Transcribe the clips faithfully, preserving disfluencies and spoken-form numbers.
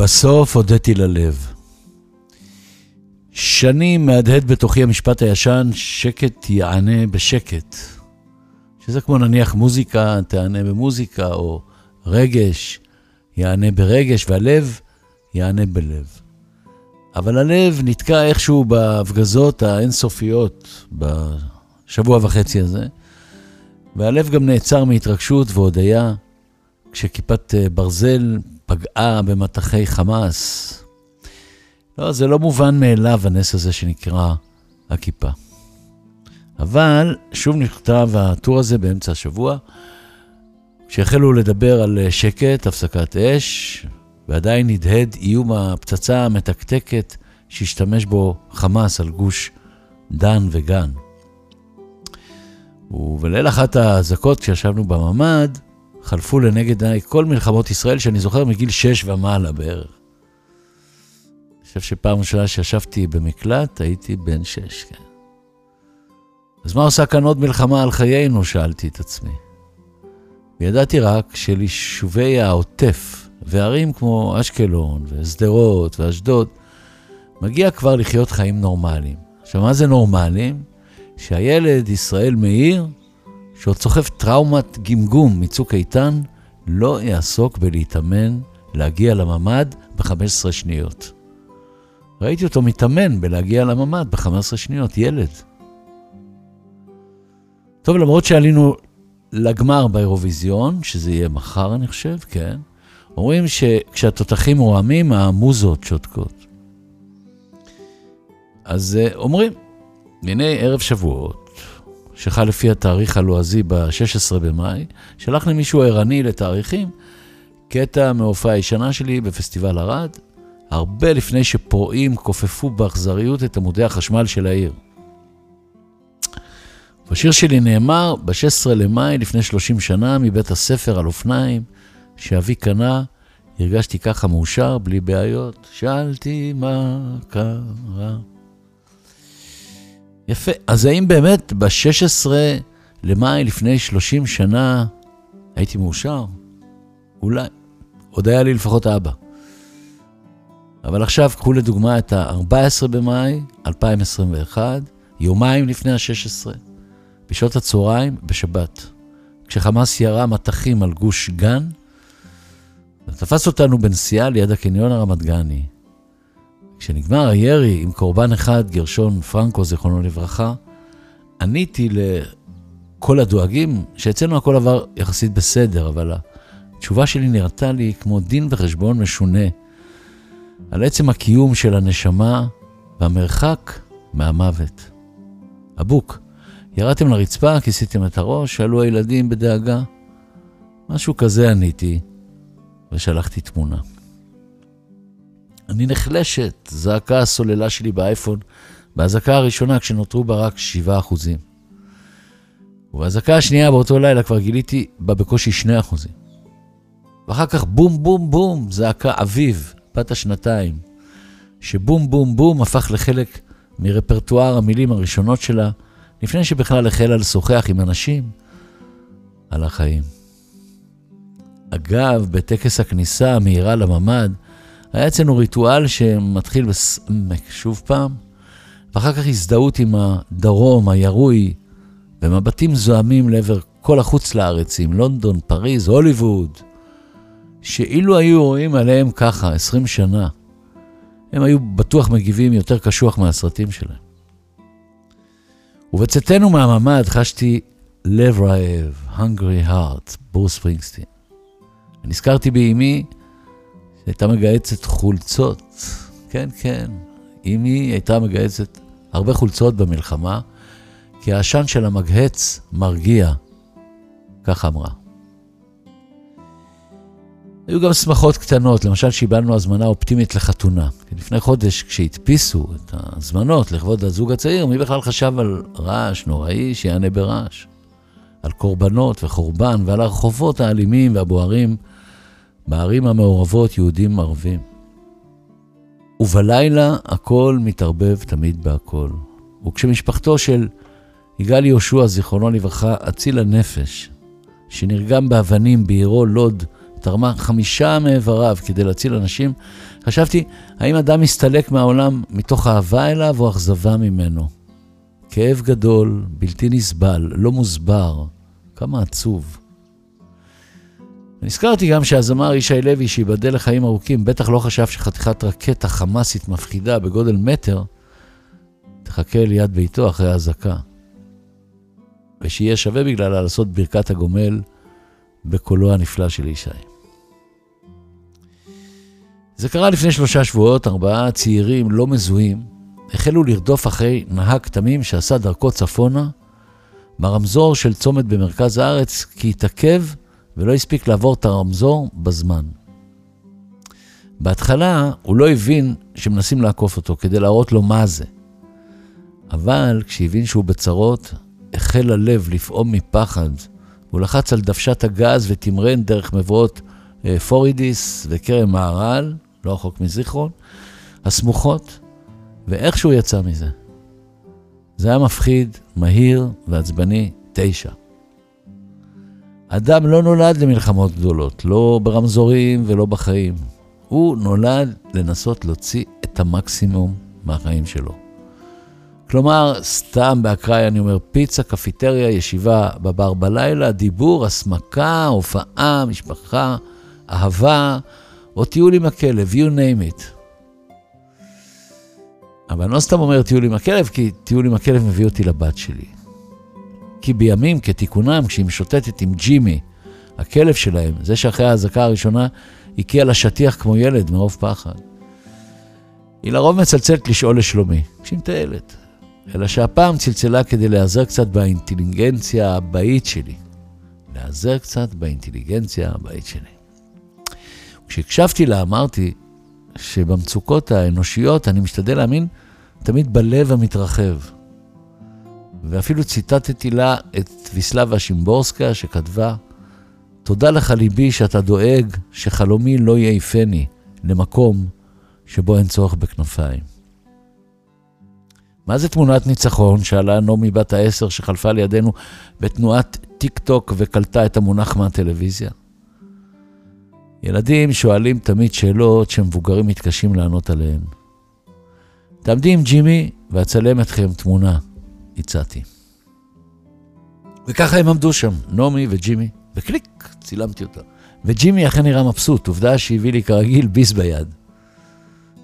בסוף הודיתי ללב. שנים מהדהד בתוכי המשפט הישן, שקט יענה בשקט. שזה כמו נניח מוזיקה תענה במוזיקה, או רגש יענה ברגש, והלב יענה בלב. אבל הלב נתקע איכשהו בהפגזות האינסופיות בשבוע וחצי הזה, והלב גם נעצר מהתרגשות והודיה, כשכיפת ברזל פגעה במטחי חמאס. לא, זה לא מובן מאליו הנס הזה שנקרא הכיפה. אבל שוב נכתב הטור הזה באמצע השבוע, כשהחלו לדבר על שקט, הפסקת אש, ועדיין נדהד איום הפצצה המתקתקת שהשתמש בו חמאס על גוש דן וגן. ובליל אחת הזקות כשישבנו בממד, חלפו לנגד עיניי כל מלחמות ישראל שאני זוכר מגיל שש ומעלה בערך. אני חושב שפעם שלה שישבתי במקלט הייתי בן שש, כן. אז מה עושה כאן עוד מלחמה על חיינו, שאלתי את עצמי. וידעתי רק שליישובי העוטף וערים כמו אשקלון ושדרות ואשדוד מגיע כבר לחיות חיים נורמליים. עכשיו מה זה נורמליים? שהילד ישראל מאיר שעוד סוחף טראומת גמגום מצוק איתן לא יעסוק בלהתאמן להגיע לממד ב-חמש עשרה שניות. ראיתי אותו מתאמן בלהגיע לממד ב-חמש עשרה שניות, ילד. טוב, למרות שעלינו לגמר באירוויזיון, שזה יהיה מחר אני חושב, כן, אומרים שכשהתותחים רועמים, המוזות שותקות. אז אומרים, הנה ערב שבועות, שחל לפי התאריך הלועזי ב-שישה עשר במאי, שלח לי מישהו ערני לתאריכים, קטע מהופעה הישנה שלי בפסטיבל ערד, הרבה לפני שפורעים כופפו באכזריות את עמודי החשמל של העיר. בשיר שלי נאמר, ב-שישה עשר למאי לפני שלושים שנה, מבית הספר על אופניים, שאבי קנה, הרגשתי ככה מאושר, בלי בעיות, שאלתי מה קרה. יפה, אז האם באמת ב-שישה עשר למאי לפני שלושים שנה הייתי מאושר? אולי, עוד היה לי לפחות אבא. אבל עכשיו קחו לדוגמה את ה-ארבעה עשר במאי אלפיים עשרים ואחת, יומיים לפני ה-שישה עשר, בשעות הצהריים בשבת, כשחמאס ירה מתחים על גוש גן, תפס אותנו בנסיעה ליד הקניון הרמת גני. כשנגמר הירי עם קורבן אחד, גרשון פרנקו זכרונו לברכה, עניתי לכל הדואגים שאצלנו הכל עבר יחסית בסדר, אבל התשובה שלי נראתה לי כמו דין וחשבון משונה על עצם הקיום של הנשמה והמרחק מהמוות. הבוק, ירדתם לרצפה, כיסיתם את הראש, שאלו הילדים בדאגה. משהו כזה עניתי ושלחתי תמונה. אני נחלשת, זעקה הסוללה שלי באייפון, בהזעקה הראשונה כשנותרו בה רק שבעה אחוזים. ובהזעקה השנייה באותו לילה כבר גיליתי בה בקושי שני אחוזים. ואחר כך בום בום בום, זעקה אביב, בת השנתיים, שבום בום בום הפך לחלק מרפרטואר המילים הראשונות שלה, לפני שבכלל החלה לשוחח עם אנשים על החיים. אגב, בטקס הכניסה המהירה לממד, היה אצלנו ריטואל שמתחיל בסמק שוב פעם, ואחר כך הזדהות עם הדרום, הירוי, במבטים זוהמים לעבר כל החוץ לארצים, לונדון, פריז, הוליווד, שאילו היו רואים עליהם ככה, עשרים שנה, הם היו בטוח מגיבים יותר קשוח מהסרטים שלהם. ובצאתנו מהממד חשתי לב רעב, hungry heart, ברוס ספרינגסטין. ונזכרתי באמי שהייתה מגייצת חולצות, כן, כן, אמי הייתה מגייצת הרבה חולצות במלחמה, כי העשן של המגהץ מרגיע, כך אמרה. היו גם שמחות קטנות, למשל שיבלנו הזמנה אופטימית לחתונה. לפני חודש כשהדפיסו את הזמנות לכבוד הזוג הצעיר, מי בכלל חשב על רעש נוראי שיענה ברעש? על קורבנות וחורבן ועל הרחובות האלימים והבוערים בערים המעורבות יהודים ערבים. ובלילה הכל מתערבב תמיד בהכל. וכשמשפחתו של יגאל יהושע זיכרונו לברכה, אציל הנפש, שנרגם באבנים בעירו לוד תרמה חמישה מעבריו כדי להציל אנשים. חשבתי, האם אדם מסתלק מהעולם מתוך אהבה אליו או אכזבה ממנו? כאב גדול, בלתי נסבל, לא מוסבר, כמה עצוב. נזכרתי גם שהזמר ישי לוי, שיבדל לחיים ארוכים, בטח לא חשב שחתיכת רקטה חמאסית מפחידה בגודל מטר, תחכה ליד ביתו אחרי ההזקה. ושיהיה שווה בגללה לעשות ברכת הגומל בקולו הנפלא של ישי. זה קרה לפני שלושה שבועות, ארבעה צעירים לא מזוהים, החלו לרדוף אחרי נהג תמים שעשה דרכו צפונה, מהרמזור של צומת במרכז הארץ, כי התעכב ולא הספיק לעבור את הרמזור בזמן. בהתחלה הוא לא הבין שמנסים לעקוף אותו כדי להראות לו מה זה. אבל כשהבין שהוא בצרות, החל הלב לפעום מפחד. הוא לחץ על דוושת הגז ותמרן דרך מבואות פורידיס וקרם מהר"ל, לא רחוק מזיכרון, הסמוכות, ואיכשהו יצא מזה. זה היה מפחיד, מהיר ועצבני. תשע. אדם לא נולד למלחמות גדולות, לא ברמזורים ולא בחיים. הוא נולד לנסות להוציא את המקסימום מהחיים שלו. כלומר, סתם באקראי אני אומר, פיצה, קפיטריה, ישיבה בבר בלילה, דיבור, הסמקה, הופעה, משפחה, אהבה, או טיול עם הכלב, you name it. אבל אני לא סתם אומר טיול עם הכלב, כי טיול עם הכלב מביא אותי לבת שלי. כי בימים כתיקונם, כשהיא משוטטת עם ג'ימי, הכלב שלהם, זה שאחרי ההזקה הראשונה, היקיא לשטיח כמו ילד מרוב פחד. היא לרוב מצלצלת לשאול לשלומי, כשהיא מתעלת. אלא שהפעם צלצלה כדי להיעזר קצת באינטליגנציה הבאית שלי. להיעזר קצת באינטליגנציה הבאית שלי. כשהקשבתי לה, אמרתי שבמצוקות האנושיות אני משתדל להאמין תמיד בלב המתרחב. ואפילו ציטטתי לה את ויסלבה שימבורסקה שכתבה, תודה לך ליבי שאתה דואג שחלומי לא יעיפני למקום שבו אין צורך בכנפיים. מה זה תמונת ניצחון? שאלה נעמי בת העשר שחלפה לידינו בתנועת טיק טוק וקלטה את המונח מהטלוויזיה. ילדים שואלים תמיד שאלות שמבוגרים מתקשים לענות עליהן. תעמדי עם ג'ימי ואצלם אתכם תמונה, הצעתי. וככה הם עמדו שם, נעמי וג'ימי, וקליק, צילמתי אותה. וג'ימי אכן נראה מבסוט, עובדה שהביא לי כרגיל ביס ביד.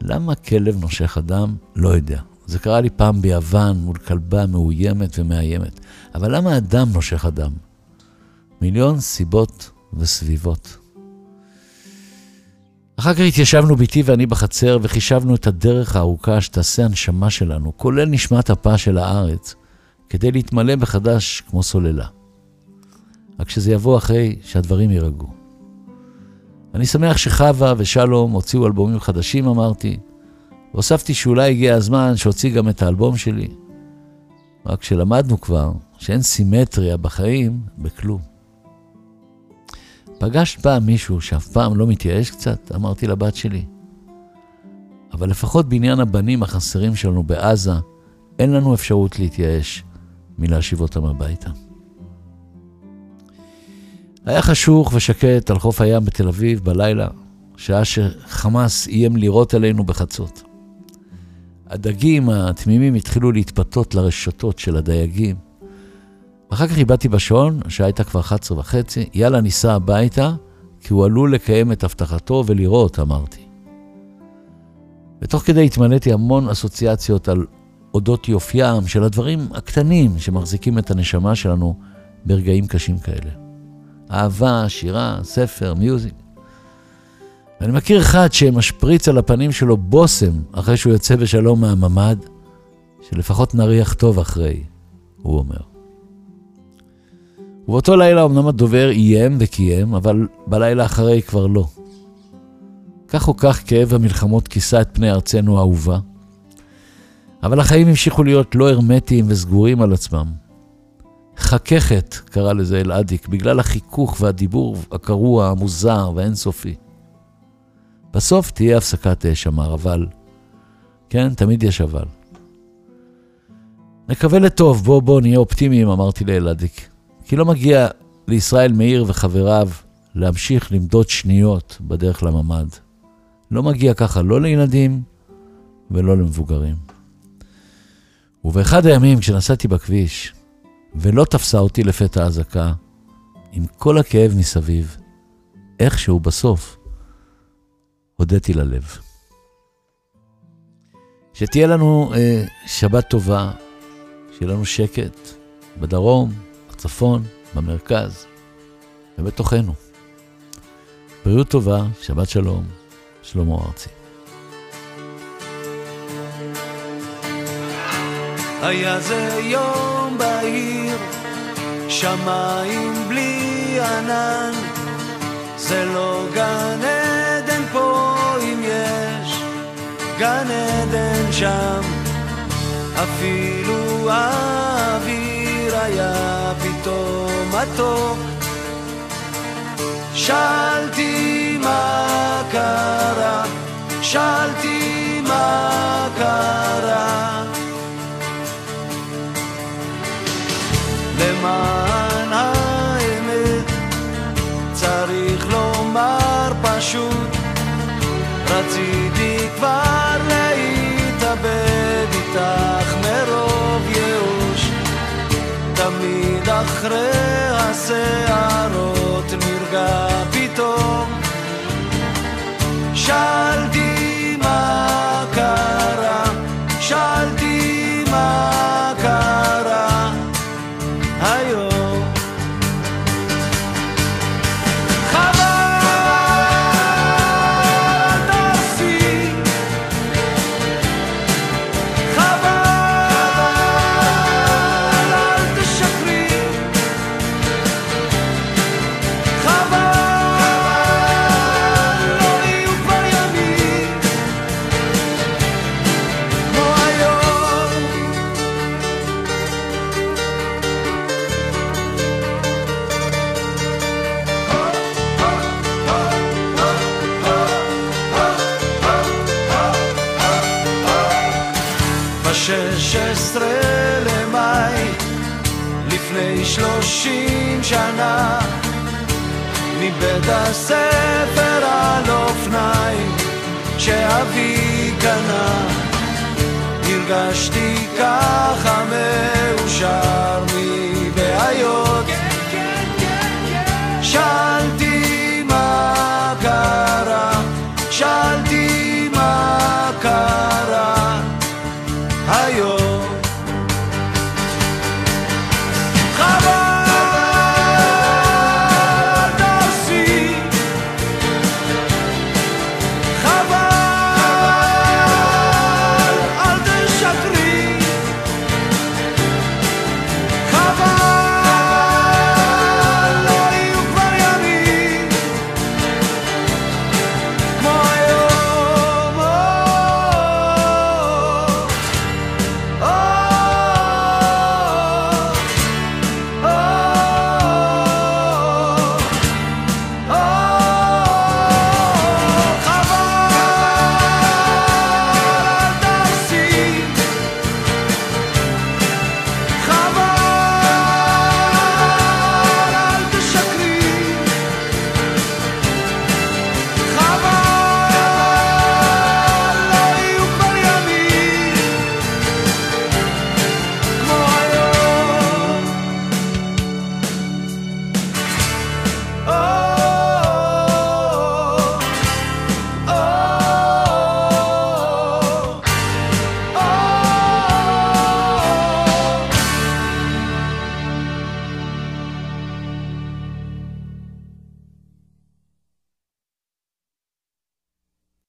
למה כלב נושך אדם? לא יודע. זה קרה לי פעם ביוון מול כלבה מאוימת ומאיימת. אבל למה אדם נושך אדם? מיליון סיבות וסביבות. אחר כך התיישבנו ביתי ואני בחצר וחישבנו את הדרך הארוכה שתעשה הנשמה שלנו, כולל נשמת הפה של הארץ, כדי להתמלא בחדש כמו סוללה. רק שזה יבוא אחרי שהדברים יירגעו. אני שמח שחווה ושלום הוציאו אלבומים חדשים, אמרתי, והוספתי שאולי הגיע הזמן שהוציא גם את האלבום שלי. רק שלמדנו כבר שאין סימטריה בחיים בכלום. פגשת פעם מישהו שאף פעם לא מתייאש קצת, אמרתי לבת שלי. אבל לפחות בעניין הבנים החסרים שלנו בעזה, אין לנו אפשרות להתייאש מלהשיב אותם הביתה. היה חשוך ושקט על חוף הים בתל אביב בלילה, שעה שחמאס איים לירות עלינו בחצות. הדגים התמימים התחילו להתפתות לרשתות של הדייגים. אחר כך איבדתי בשעון, השעה הייתה כבר אחת עשרה וחצי, יאללה ניסה הביתה, כי הוא עלול לקיים את הבטחתו ולראות, אמרתי. ותוך כדי התמלאתי המון אסוציאציות על אודות יופיים של הדברים הקטנים שמחזיקים את הנשמה שלנו ברגעים קשים כאלה. אהבה, שירה, ספר, מיוזיק. ואני מכיר אחד שמשפריץ על הפנים שלו בוסם אחרי שהוא יוצא בשלום מהממד, שלפחות נריח טוב אחרי, הוא אומר. ובאותו לילה אמנם הדובר איים וקיים, אבל בלילה אחרי כבר לא. כך או כך כאב המלחמות כיסה את פני ארצנו האהובה, אבל החיים המשיכו להיות לא הרמטיים וסגורים על עצמם. חככת, קרא לזה אלעדיק, בגלל החיכוך והדיבור הקרוע, המוזר והאינסופי. בסוף תהיה הפסקת אש, אמר, אבל. כן, תמיד יש אבל. נקווה לטוב, בוא בוא נהיה אופטימיים, אמרתי לאלעדיק. כי לא מגיע לישראל מאיר וחבריו להמשיך למדוד שניות בדרך לממד. לא מגיע ככה לא לילדים ולא למבוגרים. ובאחד הימים כשנסעתי בכביש ולא תפסה אותי לפתע הזקה, עם כל הכאב מסביב, איכשהו בסוף, הודיתי ללב. שתהיה לנו אה, שבת טובה, שיהיה לנו שקט בדרום, בצפון, במרכז ובתוכנו. בריאות טובה, שבת שלום, שלמה ארצי. היה זה יום בהיר, שמיים בלי ענן, זה לא גן עדן פה אם יש, גן עדן שם, אפילו האוויר היה פתאום מתוק. שאלתי מה קרה, שאלתי מה קרה, למען האמת צריך לומר פשוט, רציתי כבר להתאבד איתך מרוב ייאוש, תמיד אחרי השערות נרגע פתאום. שאלתי מה קרה, שאלתי מה קרה היום. שנה מבית הספר על אופניים שאבי קנה, הרגשתי ככה מאושר